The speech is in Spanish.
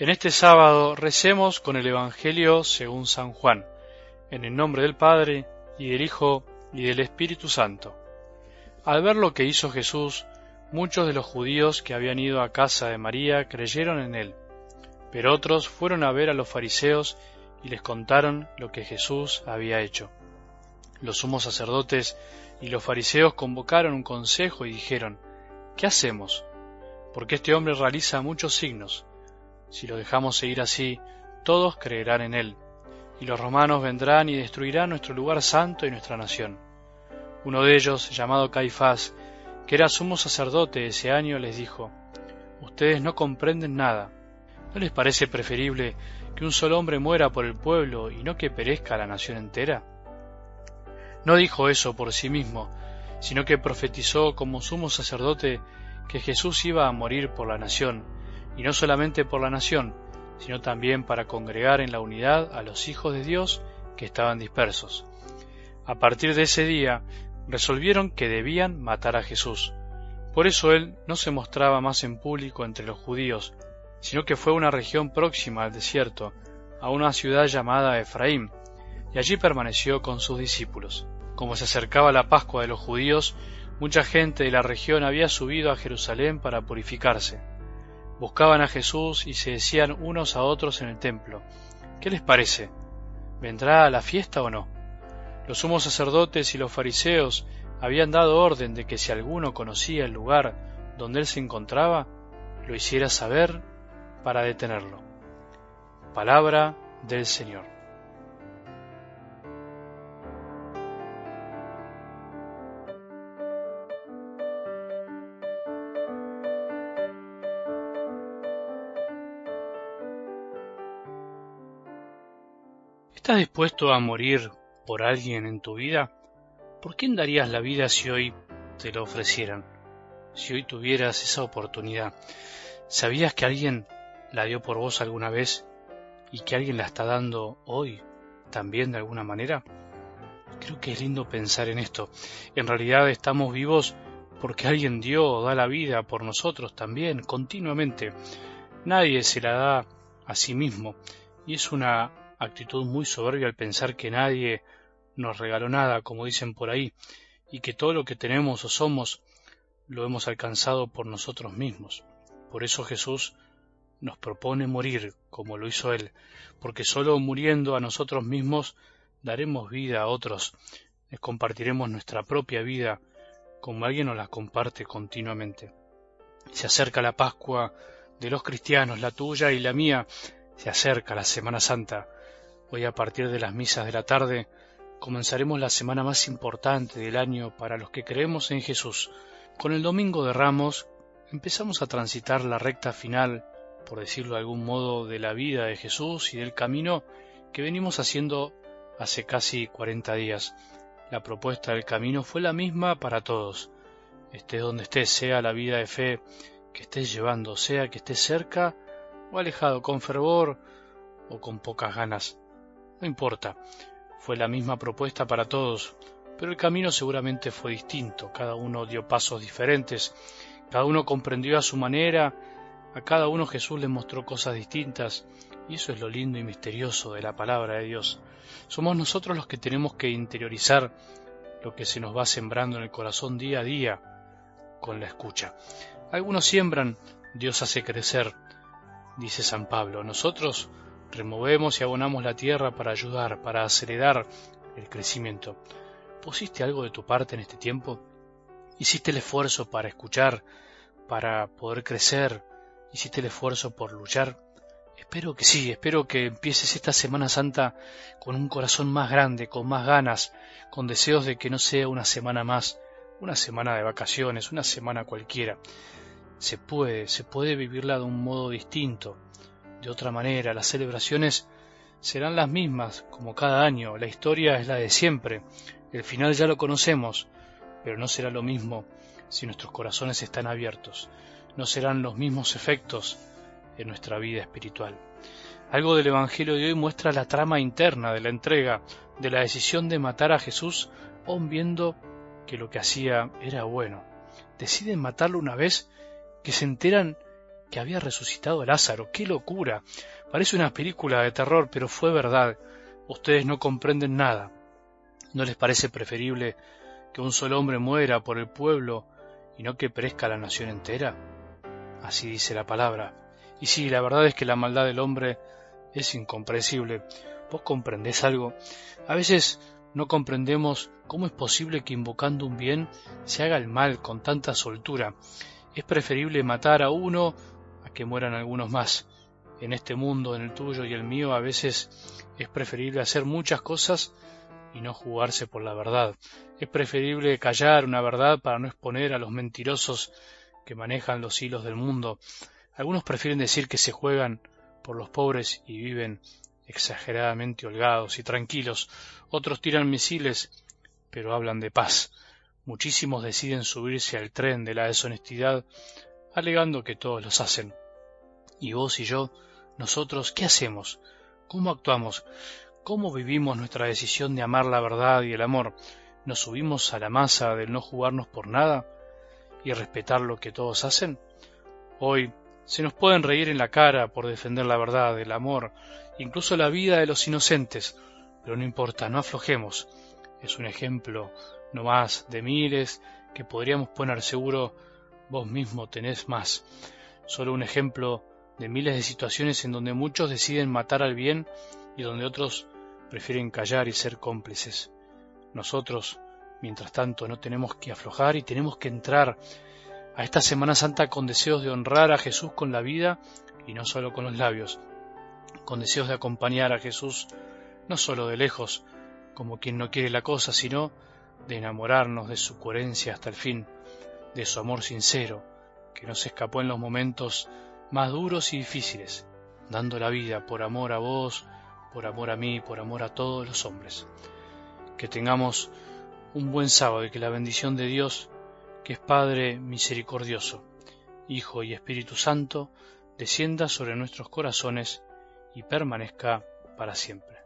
En este sábado recemos con el Evangelio según San Juan, en el nombre del Padre, y del Hijo, y del Espíritu Santo. Al ver lo que hizo Jesús, muchos de los judíos que habían ido a casa de María creyeron en él, pero otros fueron a ver a los fariseos y les contaron lo que Jesús había hecho. Los sumos sacerdotes y los fariseos convocaron un consejo y dijeron: ¿Qué hacemos? Porque este hombre realiza muchos signos. Si lo dejamos seguir así, todos creerán en él, y los romanos vendrán y destruirán nuestro lugar santo y nuestra nación. Uno de ellos, llamado Caifás, que era sumo sacerdote ese año, les dijo: Ustedes no comprenden nada. ¿No les parece preferible que un solo hombre muera por el pueblo y no que perezca la nación entera? No dijo eso por sí mismo, sino que profetizó como sumo sacerdote que Jesús iba a morir por la nación, y no solamente por la nación, sino también para congregar en la unidad a los hijos de Dios que estaban dispersos. A partir de ese día, resolvieron que debían matar a Jesús. Por eso él no se mostraba más en público entre los judíos, sino que fue a una región próxima al desierto, a una ciudad llamada Efraín, y allí permaneció con sus discípulos. Como se acercaba la Pascua de los judíos, mucha gente de la región había subido a Jerusalén para purificarse. Buscaban a Jesús y se decían unos a otros en el templo: ¿Qué les parece? ¿Vendrá a la fiesta o no? Los sumos sacerdotes y los fariseos habían dado orden de que si alguno conocía el lugar donde él se encontraba, lo hiciera saber para detenerlo. Palabra del Señor. ¿Estás dispuesto a morir por alguien en tu vida? ¿Por quién darías la vida si hoy te lo ofrecieran? Si hoy tuvieras esa oportunidad. ¿Sabías que alguien la dio por vos alguna vez y que alguien la está dando hoy también de alguna manera? Creo que es lindo pensar en esto. En realidad estamos vivos porque alguien dio o da la vida por nosotros también, continuamente. Nadie se la da a sí mismo, y es una actitud muy soberbia al pensar que nadie nos regaló nada, como dicen por ahí, y que todo lo que tenemos o somos lo hemos alcanzado por nosotros mismos. Por eso Jesús nos propone morir como lo hizo Él, porque solo muriendo a nosotros mismos daremos vida a otros, les compartiremos nuestra propia vida como alguien nos la comparte continuamente. Se acerca la Pascua de los cristianos, la tuya y la mía, se acerca la Semana Santa. Hoy, a partir de las misas de la tarde, comenzaremos la semana más importante del año para los que creemos en Jesús. Con el Domingo de Ramos empezamos a transitar la recta final, por decirlo de algún modo, de la vida de Jesús y del camino que venimos haciendo hace casi 40 días. La propuesta del camino fue la misma para todos. Estés donde estés, sea la vida de fe que estés llevando, sea que estés cerca o alejado, con fervor o con pocas ganas. No importa, fue la misma propuesta para todos, pero el camino seguramente fue distinto, cada uno dio pasos diferentes, cada uno comprendió a su manera, a cada uno Jesús les mostró cosas distintas, y eso es lo lindo y misterioso de la palabra de Dios. Somos nosotros los que tenemos que interiorizar lo que se nos va sembrando en el corazón día a día con la escucha. Algunos siembran, Dios hace crecer, dice San Pablo. Nosotros removemos y abonamos la tierra para ayudar, para acelerar el crecimiento. ¿Pusiste algo de tu parte en este tiempo? ¿Hiciste el esfuerzo para escuchar, para poder crecer? ¿Hiciste el esfuerzo por luchar? Espero que sí, espero que empieces esta Semana Santa con un corazón más grande, con más ganas, con deseos de que no sea una semana más, una semana de vacaciones, una semana cualquiera. Se puede vivirla de un modo distinto. De otra manera, las celebraciones serán las mismas como cada año, la historia es la de siempre, el final ya lo conocemos, pero no será lo mismo si nuestros corazones están abiertos, no serán los mismos efectos en nuestra vida espiritual. Algo del Evangelio de hoy muestra la trama interna de la entrega, de la decisión de matar a Jesús, aun viendo que lo que hacía era bueno. Deciden matarlo una vez que se enteran que había resucitado a Lázaro. ¡Qué locura! Parece una película de terror, pero fue verdad. Ustedes no comprenden nada. ¿No les parece preferible que un solo hombre muera por el pueblo y no que perezca la nación entera? Así dice la palabra. Y sí, la verdad es que la maldad del hombre es incomprensible. ¿Vos comprendés algo? A veces no comprendemos cómo es posible que invocando un bien se haga el mal con tanta soltura. Es preferible matar a uno a que mueran algunos más. En este mundo, en el tuyo y el mío, a veces es preferible hacer muchas cosas y no jugarse por la verdad. Es preferible callar una verdad para no exponer a los mentirosos que manejan los hilos del mundo. Algunos prefieren decir que se juegan por los pobres y viven exageradamente holgados y tranquilos. Otros tiran misiles, pero hablan de paz. Muchísimos deciden subirse al tren de la deshonestidad, alegando que todos los hacen. Y vos y yo, nosotros, ¿qué hacemos? ¿Cómo actuamos? ¿Cómo vivimos nuestra decisión de amar la verdad y el amor? ¿Nos subimos a la masa del no jugarnos por nada y respetar lo que todos hacen? Hoy se nos pueden reír en la cara por defender la verdad, el amor, incluso la vida de los inocentes, pero no importa, no aflojemos. Es un ejemplo no más de miles que podríamos poner, seguro vos mismo tenés más. Solo un ejemplo de miles de situaciones en donde muchos deciden matar al bien y donde otros prefieren callar y ser cómplices. Nosotros, mientras tanto, no tenemos que aflojar y tenemos que entrar a esta Semana Santa con deseos de honrar a Jesús con la vida y no solo con los labios, con deseos de acompañar a Jesús no solo de lejos, como quien no quiere la cosa, sino de enamorarnos de su coherencia hasta el fin, de su amor sincero, que nos escapó en los momentos más duros y difíciles, dando la vida por amor a vos, por amor a mí, por amor a todos los hombres. Que tengamos un buen sábado y que la bendición de Dios, que es Padre misericordioso, Hijo y Espíritu Santo, descienda sobre nuestros corazones y permanezca para siempre.